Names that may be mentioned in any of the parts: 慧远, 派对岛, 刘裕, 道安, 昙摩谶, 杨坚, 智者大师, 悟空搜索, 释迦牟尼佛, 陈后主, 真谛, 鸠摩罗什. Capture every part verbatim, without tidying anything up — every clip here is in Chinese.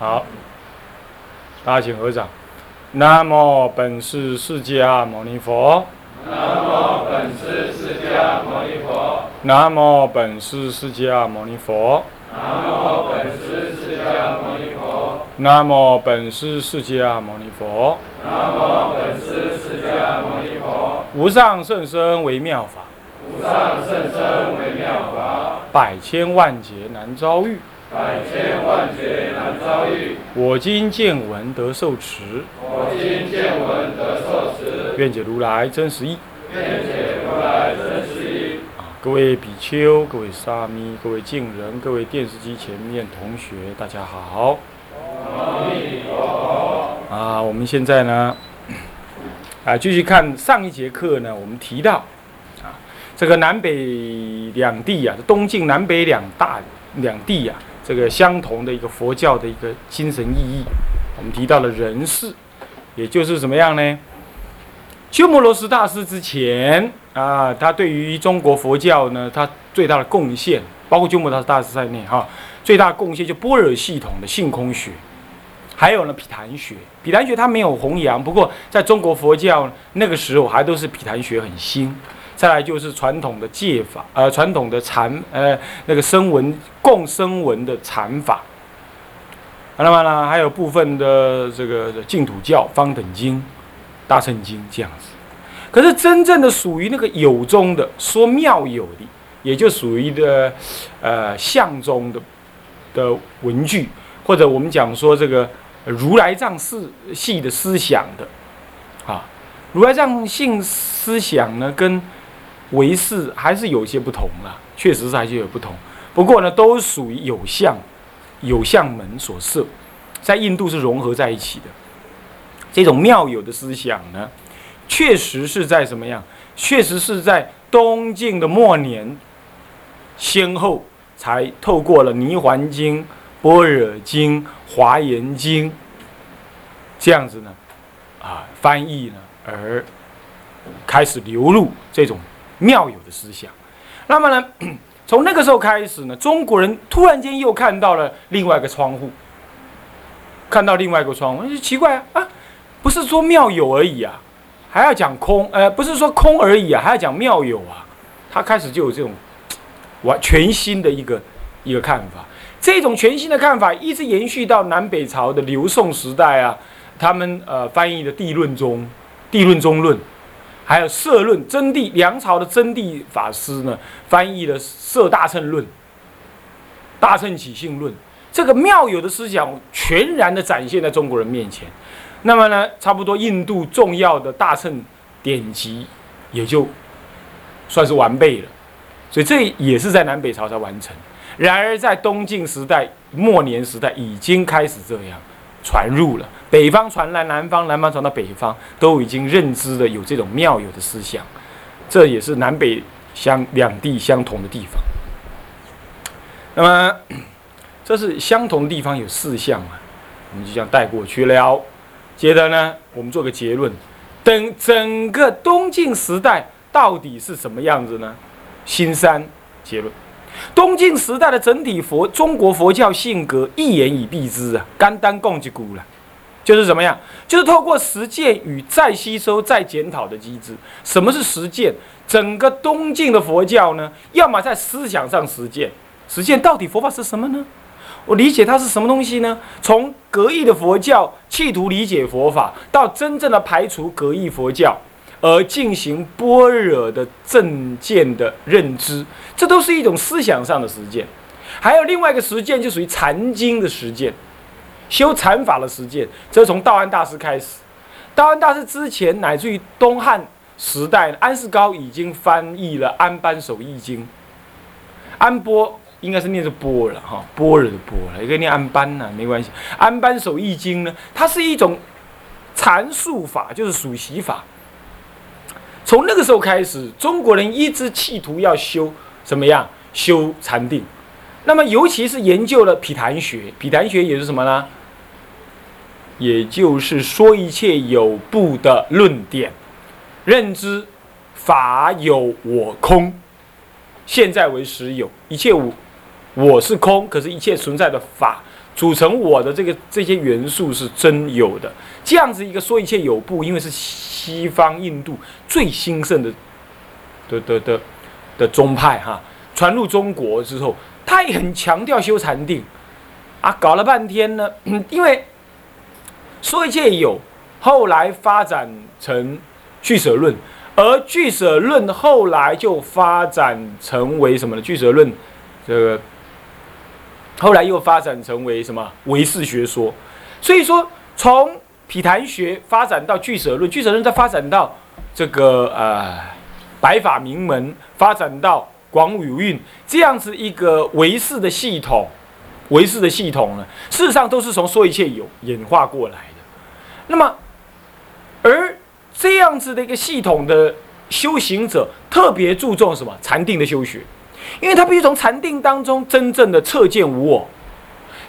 好，大家请合掌。南无本师释迦牟尼佛。南无本师释迦牟尼佛。南无本师释迦牟尼佛。南无本师释迦牟尼佛。南无本师释迦牟尼佛。南无本师释迦牟尼佛。无上甚深微妙法。无上甚深微妙法。百千万劫难遭遇。百千万劫难遭遇。我今见闻得受持。我今见闻得受持。愿解如来真实义。愿解如来真实义。各位比丘，各位沙弥，各位敬人，各位电视机前面同学，大家好。阿弥陀佛。啊，我们现在呢，啊，继续看上一节课呢，我们提到，啊，这个南北两地啊，东晋南北两大两地啊，这个相同的一个佛教的一个精神意义，我们提到了人事，也就是怎么样呢？鸠摩罗什大师之前啊，他对于中国佛教呢，他最大的贡献，包括鸠摩罗什大师在内哈、啊，最大的贡献就般若系统的性空学，还有呢毗昙学。毗昙学他没有弘扬，不过在中国佛教那个时候还都是毗昙学很新。再来就是传统的戒法，呃，传统的禅，呃，那个声闻共声闻的禅法。那么呢，还有部分的这个净土教方等经、大乘经这样子。可是真正的属于那个有宗的，说妙有的，也就属于的，呃，相宗的的文具，或者我们讲说这个如来藏思系的思想的，啊，如来藏性思想呢，跟唯识还是有些不同了，确实是还是有不同。不过呢，都属于有相、有相门所摄，在印度是融合在一起的。这种妙有的思想呢，确实是在什么样？确实是在东晋的末年先后，才透过了《泥环经》《般若经》《华严经》这样子呢，啊，翻译呢而开始流入这种妙有的思想。那么呢，从那个时候开始呢，中国人突然间又看到了另外一个窗户，看到另外一个窗户，就奇怪 啊, 啊，不是说妙有而已啊，还要讲空，呃，不是说空而已啊，还要讲妙有啊。他开始就有这种完全新的一个一个看法。这种全新的看法一直延续到南北朝的刘宋时代啊，他们呃翻译的《地论宗》。地论、中论，还有摄论，真谛。梁朝的真谛法师呢，翻译了《摄大乘论》《大乘起信论》，这个妙有的思想全然的展现在中国人面前。那么呢，差不多印度重要的大乘典籍也就算是完备了，所以这也是在南北朝才完成。然而在东晋时代末年时代，已经开始这样传入了，北方传来南方，南方传到北方，都已经认知的有这种妙有的思想。这也是南北相两地相同的地方。那么这是相同的地方有四项啊，我们就这样带过去了。接着呢，我们做个结论，等整个东晋时代到底是什么样子呢？新三结论。东晋时代的整体佛中国佛教性格一言以蔽之啊，简单讲一句啦，就是怎么样？就是透过实践与再吸收、再检讨的机制。什么是实践？整个东晋的佛教呢，要么在思想上实践，实践到底佛法是什么呢？我理解它是什么东西呢？从格义的佛教企图理解佛法，到真正的排除格义佛教。而进行般若的正见的认知，这都是一种思想上的实践。还有另外一个实践，就属于禅经的实践，修禅法的实践。这从道安大师开始，道安大师之前，乃至于东汉时代，安世高已经翻译了《安般守意经》。安波应该是念是波了哈，波若的波了，也可以念安般呐，没关系。《安般守意经》呢，它是一种禅术法，就是数息法。从那个时候开始，中国人一直企图要修怎么样？修禅定。那么，尤其是研究了毗昙学，毗昙学也是什么呢？也就是说一切有部的论点，认知法有我空，现在为实有，一切我我是空，可是一切存在的法组成我的这个这些元素是真有的。这样子一个说一切有部，因为是西方印度最兴盛的的的的的宗派哈，传入中国之后，他也很强调修禅定啊，搞了半天呢，因为说一切有，后来发展成俱舍论。而俱舍论后来就发展成为什么呢？俱舍论，这个后来又发展成为什么唯识学说？所以说，从毗昙学发展到俱舍论，俱舍论再发展到这个呃白法明门，发展到广五蕴，这样子一个唯识的系统，唯识的系统呢，事实上都是从说一切有演化过来的。那么，而这样子的一个系统的修行者，特别注重什么？禅定的修学，因为他必须从禅定当中真正的彻见无我，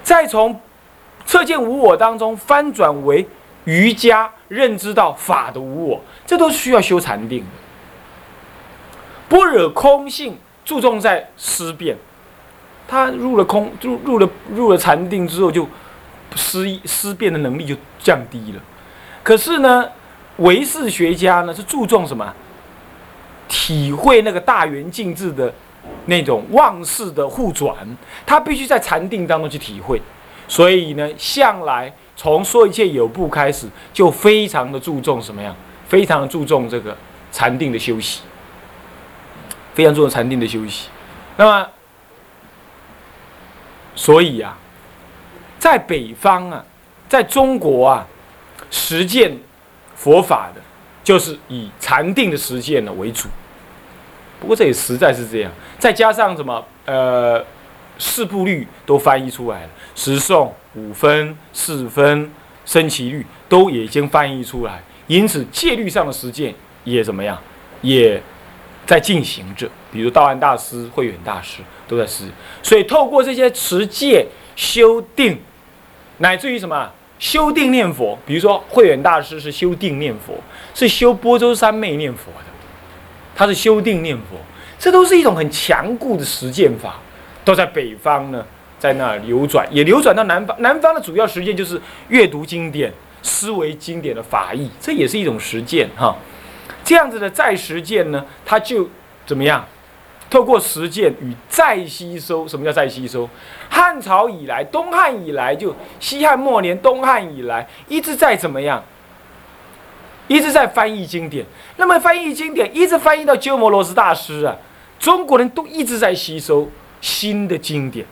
再从彻见无我当中翻转为瑜伽认知到法的无我，这都是需要修禅定的。般若空性注重在思辨，他入了空入入了入了禅定之后，就思思辨的能力就降低了。可是呢？唯识学家呢是注重什么？体会那个大圆镜智的那种妄识的互转，他必须在禅定当中去体会。所以呢，向来从说一切有部开始，就非常的注重什么样？非常注重这个禅定的修习，非常注重禅定的修习。那么，所以啊，在北方啊，在中国啊，实践佛法的，就是以禅定的实践呢为主。不过这也实在是这样，再加上什么呃四部律都翻译出来了，十诵、五分、四分、生起律都已经翻译出来，因此戒律上的实践也怎么样，也在进行着。比如道安大师、慧远大师都在实践，所以透过这些持戒、修定，乃至于什么？修定念佛，比如说慧远大师是修定念佛，是修波州三昧念佛的，他是修定念佛，这都是一种很强固的实践法，都在北方呢，在那流转，也流转到南方。南方的主要实践就是阅读经典、思维经典的法义，这也是一种实践哈。这样子的再实践呢，它就怎么样？透过实践与再吸收，什么叫再吸收？汉朝以来，东汉以来，就西汉末年，东汉以来，一直在怎么样？一直在翻译经典。那么翻译经典，一直翻译到鸠摩罗什大师啊，中国人都一直在吸收新的经典，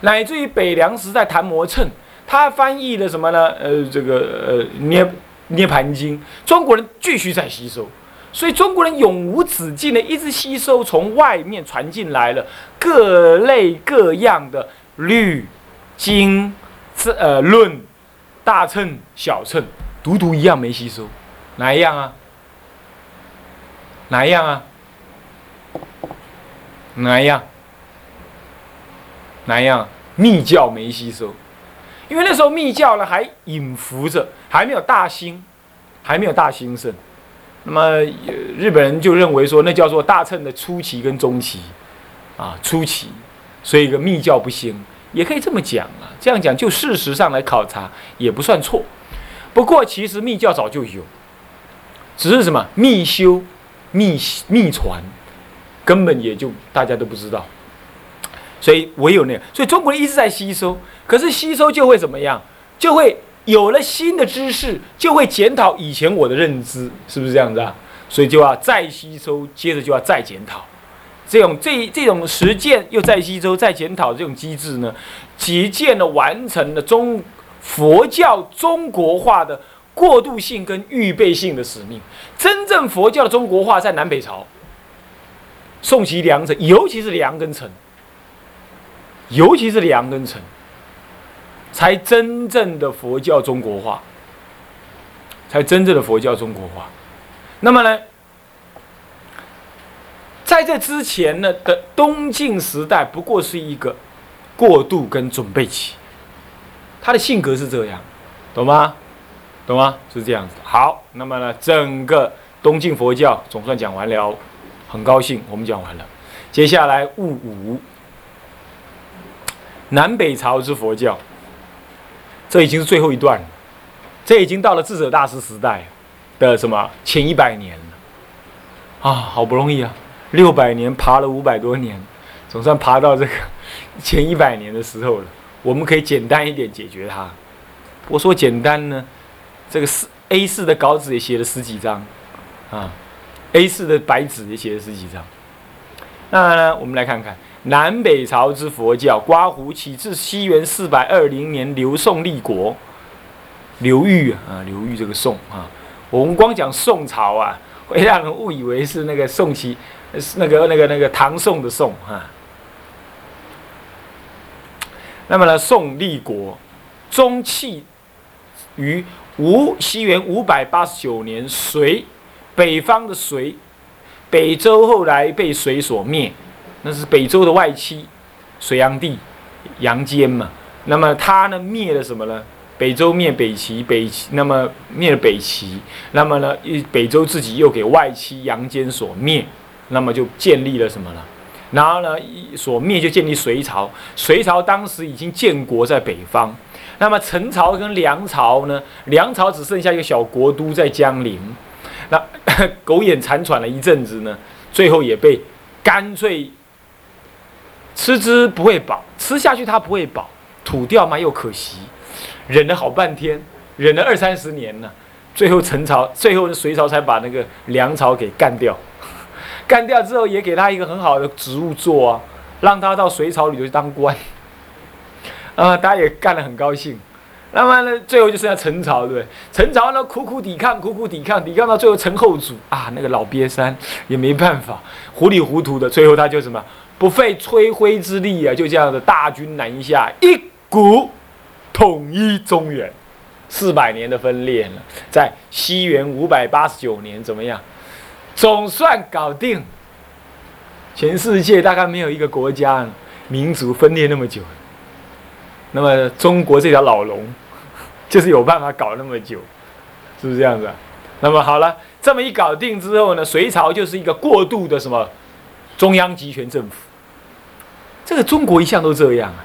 乃至于北凉时代昙摩谶，他翻译了什么呢？呃，这个呃涅涅槃经，中国人继续在吸收。所以中国人永无止境的一直吸收从外面传进来了各类各样的律、经、呃论、大乘、小乘，独独一样没吸收，哪一样啊？哪一样啊？哪一样？哪一样？密教没吸收，因为那时候密教呢还隐伏着，还没有大兴，还没有大兴盛。那么日本人就认为说，那叫做大乘的初期跟中期，啊，初期，所以一个密教不兴，也可以这么讲啊。这样讲就事实上来考察也不算错。不过其实密教早就有，只是什么密修、密密传，根本也就大家都不知道。所以唯有那样，所以中国人一直在吸收，可是吸收就会怎么样？就会。有了新的知识，就会检讨以前我的认知，是不是这样子啊？所以就要再吸收，接着就要再检讨。这种这这种实践又再吸收、再检讨这种机制呢，逐渐的完成了中佛教中国化的过渡性跟预备性的使命。真正佛教的中国化在南北朝，宋齐梁陈，尤其是梁跟陈，尤其是梁跟陈。才真正的佛教中国化，才真正的佛教中国化。那么呢，在这之前呢的东晋时代，不过是一个过渡跟准备期。他的性格是这样，懂吗？懂吗？是这样子。好，那么呢，整个东晋佛教总算讲完了，很高兴我们讲完了。接下来戊午。南北朝之佛教，这已经是最后一段了，这已经到了智者大师时代的什么前一百年了啊，好不容易啊，六百年爬了五百多年，总算爬到这个前一百年的时候了。我们可以简单一点解决它。我说简单呢，这个 A 四 的稿纸也写了十几张啊 ，A 四 的白纸也写了十几张。那呢我们来看看南北朝之佛教，刮胡起自西元四百二零年刘宋立国。刘裕啊，刘裕这个宋啊，我们光讲宋朝啊，会让人误以为是那个宋齐，那个那个那个唐宋的宋啊。那么呢，宋立国，宗契于吴西元五百八十九年隋，北方的隋，北周后来被隋所灭，那是北周的外戚，隋炀帝杨坚嘛。那么他呢，灭了什么呢？北周灭北齐，北齐那么灭了北齐，那么呢，北周自己又给外戚杨坚所灭，那么就建立了什么呢？然后呢，所灭就建立隋朝。隋朝当时已经建国在北方，那么陈朝跟梁朝呢，梁朝只剩下一个小国都在江陵，那苟延残喘了一阵子呢，最后也被干脆吃之不会饱，吃下去它不会饱，吐掉嘛又可惜。忍了好半天，忍了二三十年了，最后陈朝，最后隋朝才把那个梁朝给干掉。干掉之后，也给他一个很好的职务做啊，让他到隋朝里头去当官。啊、呃，他也干得很高兴。那么呢，最后就剩下陈朝，对不对？陈朝呢，苦苦抵抗，苦苦抵抗，抵抗到最后陈后主啊，那个老瘪三也没办法，糊里糊涂的，最后他就什么不费吹灰之力啊，就这样的大军南下，一股。统一中原，四百年的分裂了，在西元五百八十九年怎么样？总算搞定。全世界大概没有一个国家民族分裂那么久。那么中国这条老龙，就是有办法搞那么久，是不是这样子啊？那么好了，这么一搞定之后呢，隋朝就是一个过渡的什么中央集权政府。这个中国一向都这样啊。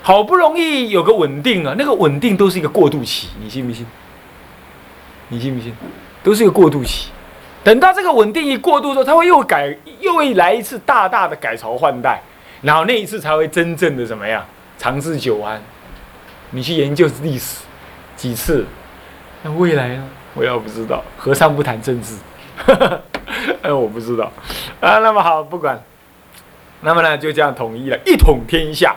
好不容易有个稳定啊，那个稳定都是一个过渡期，你信不信？你信不信？都是一个过渡期。等到这个稳定一过渡之后，它会又改，又会来一次大大的改朝换代，然后那一次才会真正的怎么样长治久安。你去研究历史几次，那未来呢？我也不知道，和尚不谈政治，哎，我不知道啊。那么好，不管，那么呢就这样统一了，一统天下。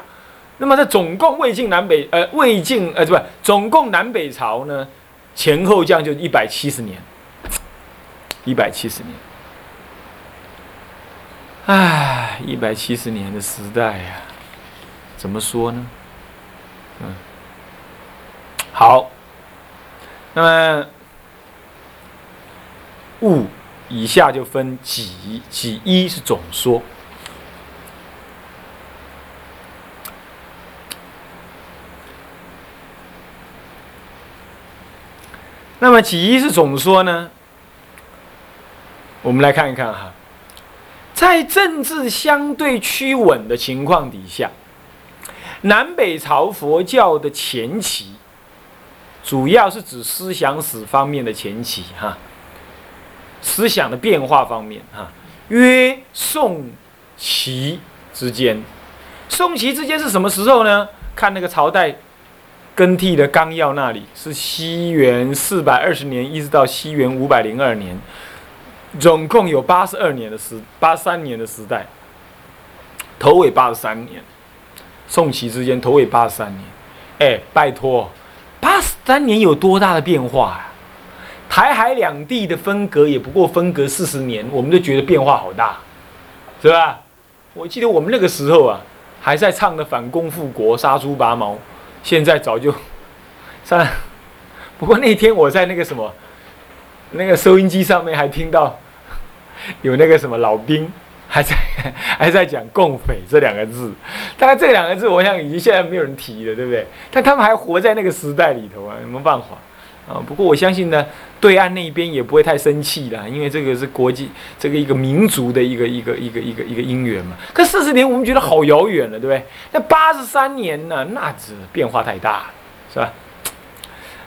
那么，在总共魏晋南北，呃，魏晋，呃，不是，总共南北朝呢，前后这样就一百七十年，一百七十年，唉，一百七十年的时代呀、啊，怎么说呢？嗯，好，那么物以下就分己，己一是总说。那么己一是总说呢，我们来看一看哈，在政治相对趋稳的情况底下，南北朝佛教的前期，主要是指思想史方面的前期哈，思想的变化方面哈，约宋齐之间，宋齐之间是什么时候呢？看那个朝代。更替的纲要那里是西元四百二十年一直到西元五百零二年，总共有八十二年的时八三年的时代，头尾八十三年，宋齐之间头尾八十三年，哎，拜托，八十三年有多大的变化啊？台海两地的分隔也不过分隔四十年，我们就觉得变化好大，是吧？我记得我们那个时候啊，还在唱的反攻复国、杀猪拔毛。现在早就，算了。不过那天我在那个什么，那个收音机上面还听到有那个什么老兵还在还在讲"共匪"这两个字。大概这两个字，我想已经现在没有人提了，对不对？但他们还活在那个时代里头啊，有没有办法？啊。不过我相信呢，对岸那边也不会太生气啦，因为这个是国际这个一个民族的一个一个一个一个一个因缘嘛。可四十年我们觉得好遥远了，对不对？那八十三年呢、啊，那只变化太大了，是吧？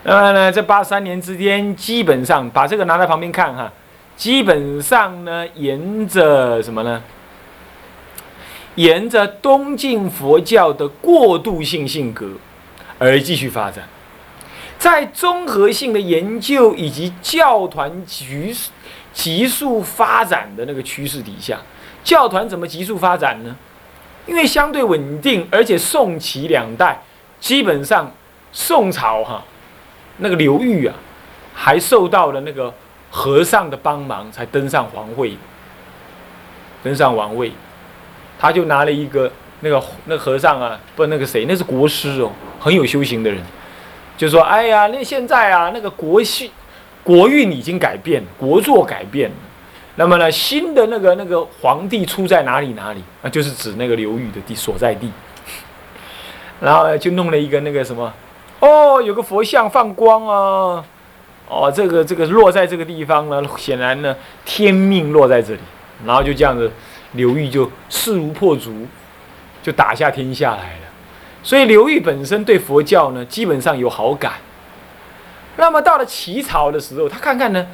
那么呢，这八十三年之间，基本上把这个拿在旁边看哈，基本上呢，沿着什么呢？沿着东晋佛教的过渡性性格而继续发展，在综合性的研究以及教团急急速发展的那个趋势底下，教团怎么急速发展呢？因为相对稳定，而且宋齐两代基本上宋朝哈、啊、那个流域啊，还受到了那个和尚的帮忙，才登上皇位，登上王位。他就拿了一个那个那和尚啊，不那个谁，那是国师哦，很有修行的人，就说：“哎呀，那现在啊，那个国系国运已经改变，国祚改变了。那么呢，新的那个那个皇帝出在哪里哪里？啊，就是指那个流域的地所在地。然后就弄了一个那个什么，哦，有个佛像放光啊，哦，这个这个落在这个地方呢，显然呢天命落在这里。然后就这样子。”刘裕就势如破竹，就打下天下来了。所以刘裕本身对佛教呢，基本上有好感。那么到了齐朝的时候，他看看呢，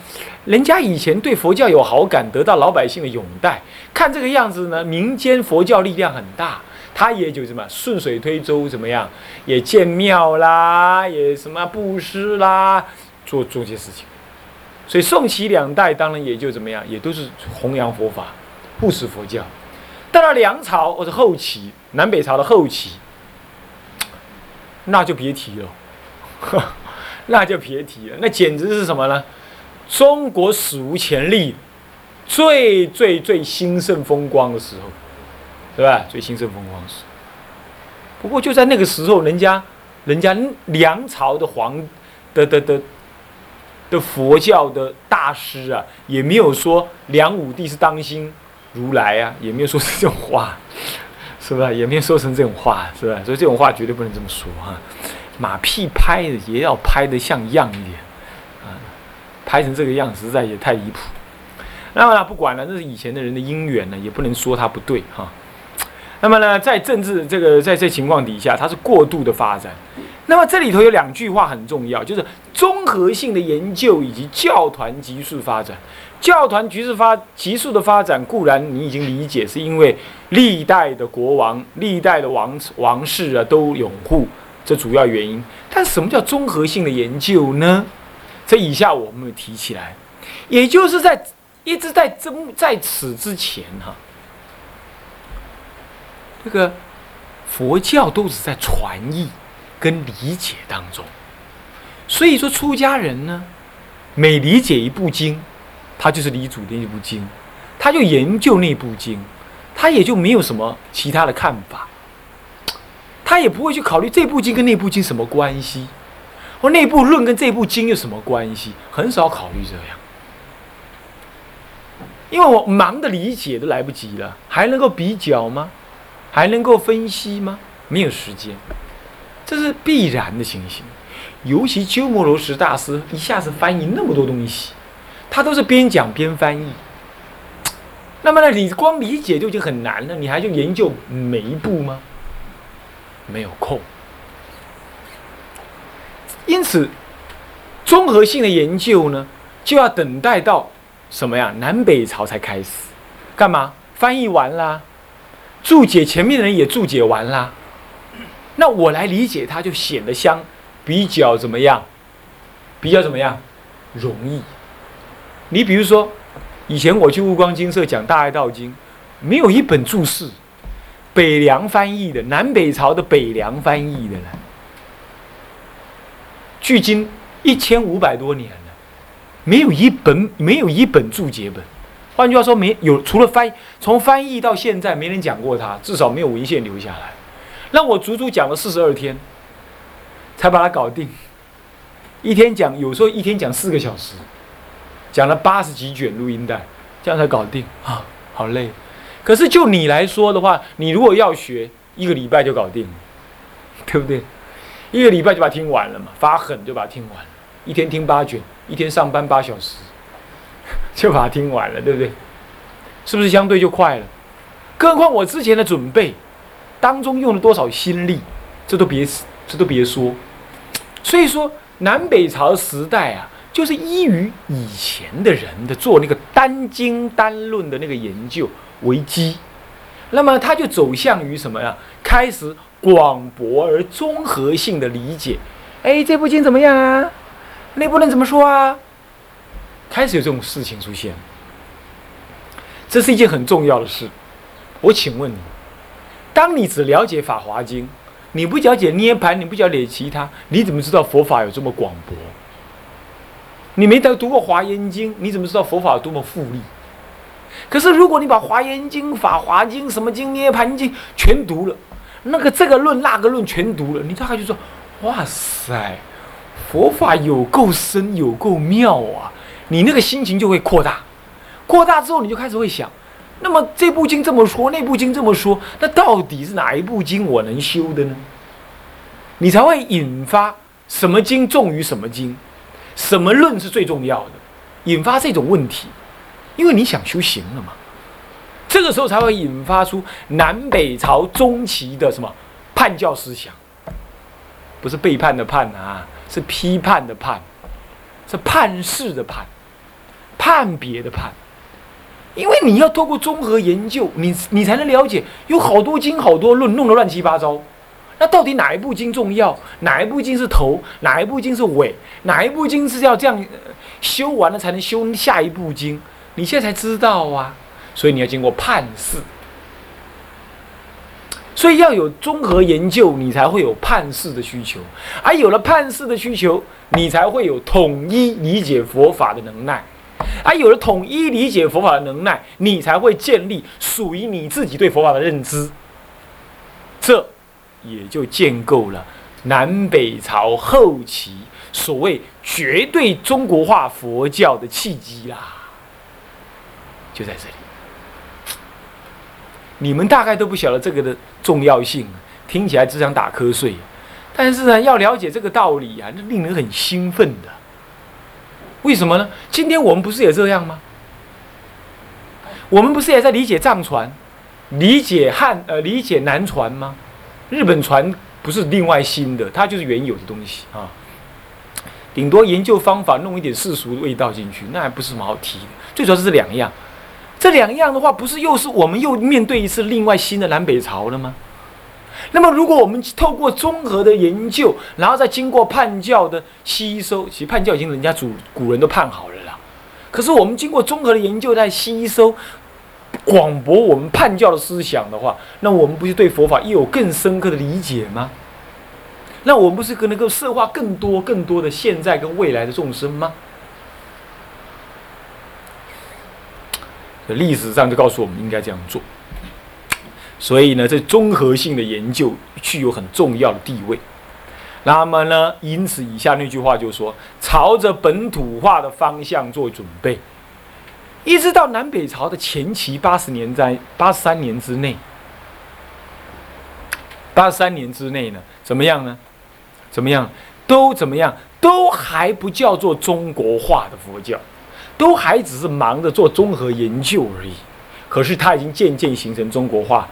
人家以前对佛教有好感，得到老百姓的拥戴，看这个样子呢，民间佛教力量很大，他也就什么顺水推舟，怎么样，也建庙啦，也什么布施啦，做做些事情。所以宋齐两代当然也就怎么样，也都是弘扬佛法。护持佛教，到了梁朝或者后期，南北朝的后期，那就别提了，呵那就别提了，那简直是什么呢？中国史无前例，最最最兴盛风光的时候，对吧？最兴盛风光的时候。不过就在那个时候，人家人家梁朝的皇的的的。的的佛教的大师啊，也没有说梁武帝是当心如来啊，也没有说这种话，是吧？也没有说成这种话，是吧？所以这种话绝对不能这么说啊！马屁拍的也要拍得像样一点啊，拍成这个样实在也太离谱。那么呢，不管了，这是以前的人的因缘呢，也不能说他不对哈、啊。那么呢，在政治这个在这情况底下，它是过度的发展。那么这里头有两句话很重要，就是综合性的研究以及教团急速发展。教团急速发急速的发展固然你已经理解，是因为历代的国王、历代的王王室啊都拥护，这主要原因。但什么叫综合性的研究呢？这以下我们提起来，也就是在一直在争在此之前哈、啊，这个佛教都只在传译。跟理解当中，所以说出家人呢，每理解一部经，他就是理主的一部经，他就研究那部经，他也就没有什么其他的看法，他也不会去考虑这部经跟那部经什么关系，或那部论跟这部经有什么关系，很少考虑这样，因为我忙的理解都来不及了，还能够比较吗？还能够分析吗？没有时间。这是必然的情形，尤其鸠摩罗什大师一下子翻译那么多东西，他都是边讲边翻译。那么呢，你光理解就已经很难了，你还去研究每一步吗？没有空。因此，综合性的研究呢，就要等待到什么呀？南北朝才开始。干嘛？翻译完啦，注解前面的人也注解完啦。那我来理解它，就显得相比较怎么样？比较怎么样？容易。你比如说，以前我去悟光精舍讲《大爱道经》，没有一本注释，北凉翻译的，南北朝的北凉翻译的了，距今一千五百多年了，没有一本没有一本注解本。换句话说，没有除了翻从翻译到现在，没人讲过它，至少没有文献留下来。让我足足讲了四十二天，才把它搞定。一天讲，有时候一天讲四个小时，讲了八十几卷录音带，这样才搞定啊！好累。可是就你来说的话，你如果要学，一个礼拜就搞定了，对不对？一个礼拜就把它听完了嘛，发狠就把它听完了，一天听八卷，一天上班八小时，就把它听完了，对不对？是不是相对就快了？更何况我之前的准备当中用了多少心力，这都别这都别说。所以说南北朝时代啊，就是依于以前的人的做那个单经单论的那个研究为基，那么他就走向于什么呀？开始广博而综合性的理解。哎，这部经怎么样啊？那部论怎么说啊？开始有这种事情出现，这是一件很重要的事。我请问你，当你只了解《法华经》，你不了解涅槃，你不了解其他，你怎么知道佛法有这么广博？你没读过《华严经》，你怎么知道佛法有多么富丽？可是如果你把《华严经》《法华经》什么经、涅槃经全读了，那个这个论那个论全读了，你大概就说：哇塞，佛法有够深，有够妙啊！你那个心情就会扩大，扩大之后你就开始会想，那么这部经这么说，那部经这么说，那到底是哪一部经我能修的呢？你才会引发什么经重于什么经，什么论是最重要的，引发这种问题，因为你想修行了嘛。这个时候才会引发出南北朝中期的什么叛教思想，不是背叛的叛啊，是批判的判，是判事的判，判别的判。因为你要透过综合研究，你你才能了解有好多经好多论，弄得乱七八糟。那到底哪一部经重要？哪一部经是头？哪一部经是尾？哪一部经是要这样、呃、修完了才能修下一部经？你现在才知道啊！所以你要经过判释，所以要有综合研究，你才会有判释的需求。而有了判释的需求，你才会有统一理解佛法的能耐。而有了统一理解佛法的能耐，你才会建立属于你自己对佛法的认知。这也就建构了南北朝后期所谓绝对中国化佛教的契机啦，就在这里。你们大概都不晓得这个的重要性，听起来只想打瞌睡。但是呢，要了解这个道理啊，那令人很兴奋的。为什么呢？今天我们不是也这样吗？我们不是也在理解藏传、理解汉呃、理解南传吗？日本传不是另外新的，它就是原有的东西啊。顶多研究方法，弄一点世俗的味道进去，那还不是什么好提的。最主要是两样，这两样的话，不是又是我们又面对一次另外新的南北朝了吗？那么，如果我们透过综合的研究，然后再经过判教的吸收，其实判教已经人家主古人都判好了啦。可是我们经过综合的研究，再吸收广博我们判教的思想的话，那我们不是对佛法又有更深刻的理解吗？那我们不是能够摄化更多更多的现在跟未来的众生吗？历史上就告诉我们应该这样做。所以呢，这综合性的研究具有很重要的地位。那么呢，因此以下那句话就说，朝着本土化的方向做准备，一直到南北朝的前期八十年，在八十三年之内，八十三年之内呢，怎么样呢？怎么样？都怎么样？都还不叫做中国化的佛教，都还只是忙着做综合研究而已。可是它已经渐渐形成中国化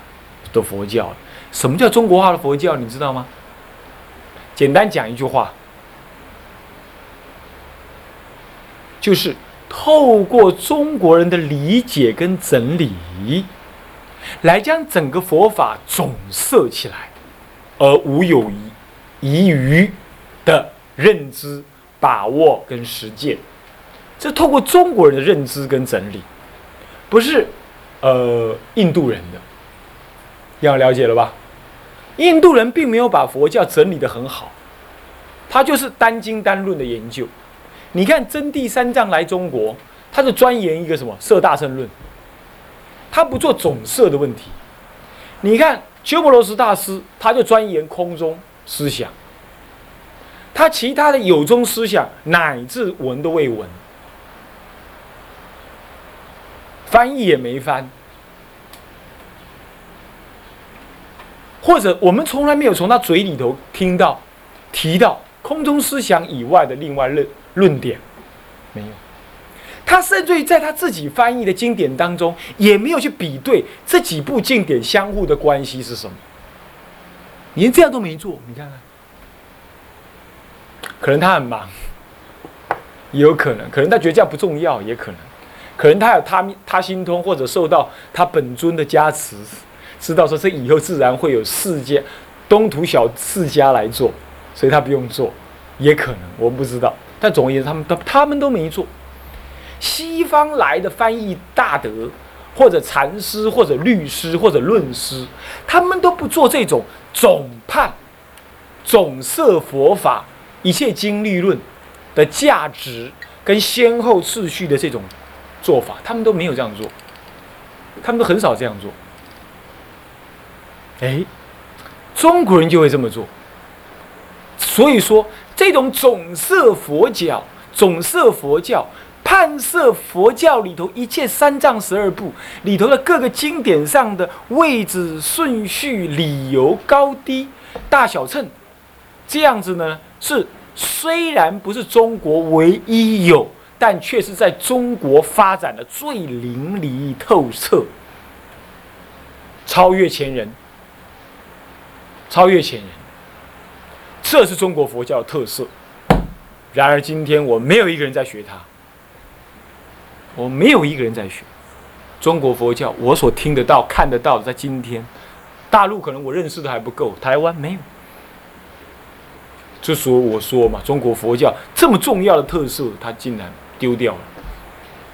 的佛教了。什么叫中国化的佛教？你知道吗？简单讲一句话，就是透过中国人的理解跟整理，来将整个佛法总摄起来，而无有遗余的认知、把握跟实践。这透过中国人的认知跟整理，不是呃印度人的。要了解了吧？印度人并没有把佛教整理得很好，他就是单经单论的研究。你看真谛三藏来中国，他就钻研一个什么摄大乘论，他不做总摄的问题。你看鸠摩罗什大师，他就钻研空中思想，他其他的有中思想乃至闻都未闻，翻译也没翻，或者我们从来没有从他嘴里头听到提到空中思想以外的另外论论点，没有。他甚至于在他自己翻译的经典当中，也没有去比对这几部经典相互的关系是什么，连这样都没做。你看看，可能他很忙，也有可能，可能他觉得这样不重要，也可能，可能他有他他心通，或者受到他本尊的加持，知道说这以后自然会有世家东土小世家来做，所以他不用做，也可能，我们不知道。但总而言之，他们他他们都没做。西方来的翻译大德，或者禅师，或者律师，或者论师，他们都不做这种总判、总摄佛法一切经律论的价值跟先后次序的这种做法，他们都没有这样做，他们都很少这样做。哎，中国人就会这么做。所以说，这种总摄佛教、总摄佛教。判摄佛教里头一切三藏十二部里头的各个经典上的位置、顺序、理由、高低、大小乘，这样子呢，是虽然不是中国唯一有，但却是在中国发展的最淋漓透彻，超越前人，超越前人，这是中国佛教的特色。然而今天我没有一个人在学它。我没有一个人在学中国佛教，我所听得到、看得到的，在今天大陆可能我认识的还不够，台湾没有。就所以我说嘛，中国佛教这么重要的特色，它竟然丢掉了。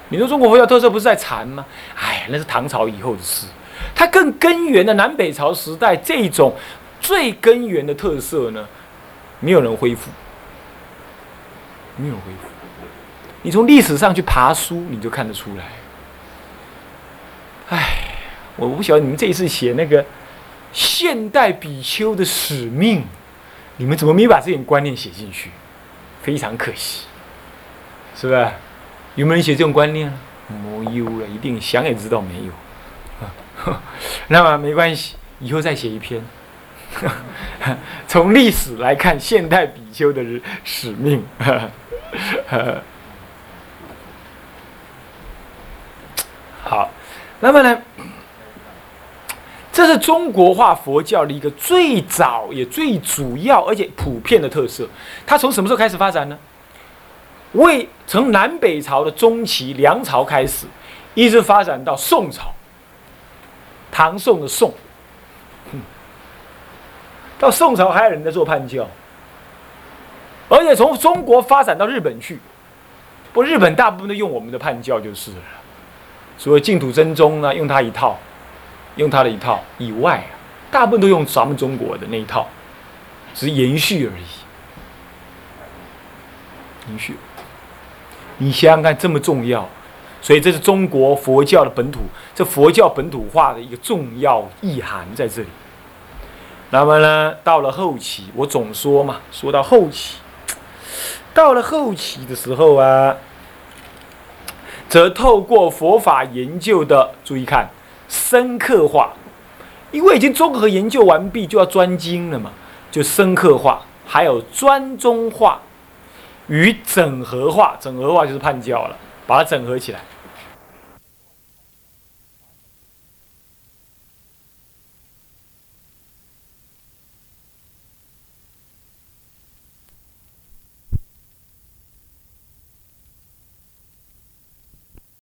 你说中国佛教特色不是在禅吗？哎，那是唐朝以后的事。它更根源的南北朝时代这种最根源的特色呢，没有人恢复，没有人恢复。你从历史上去爬书，你就看得出来。哎，我不晓得你们这一次写那个现代比丘的使命，你们怎么没把这点观念写进去？非常可惜，是吧？有没有人写这种观念？没有了，一定想也知道没有。那么没关系，以后再写一篇。从历史来看，现代比丘的使命。好，那么呢，这是中国化佛教的一个最早也最主要而且普遍的特色。它从什么时候开始发展呢？为从南北朝的中期梁朝开始，一直发展到宋朝，唐宋的宋，到宋朝还有人在做叛教，而且从中国发展到日本去，不，日本大部分都用我们的叛教就是了。所以净土真宗呢，用他一套，用他的一套以外、啊，大部分都用咱们中国的那一套，只是延续而已。延续，你想想看，这么重要，所以这是中国佛教的本土，这佛教本土化的一个重要意涵在这里。那么呢，到了后期，我总说嘛，说到后期，到了后期的时候啊。则透过佛法研究的，注意看，深刻化，因为已经综合研究完毕，就要专精了嘛，就深刻化，还有专宗化与整合化，整合化就是叛教了，把它整合起来。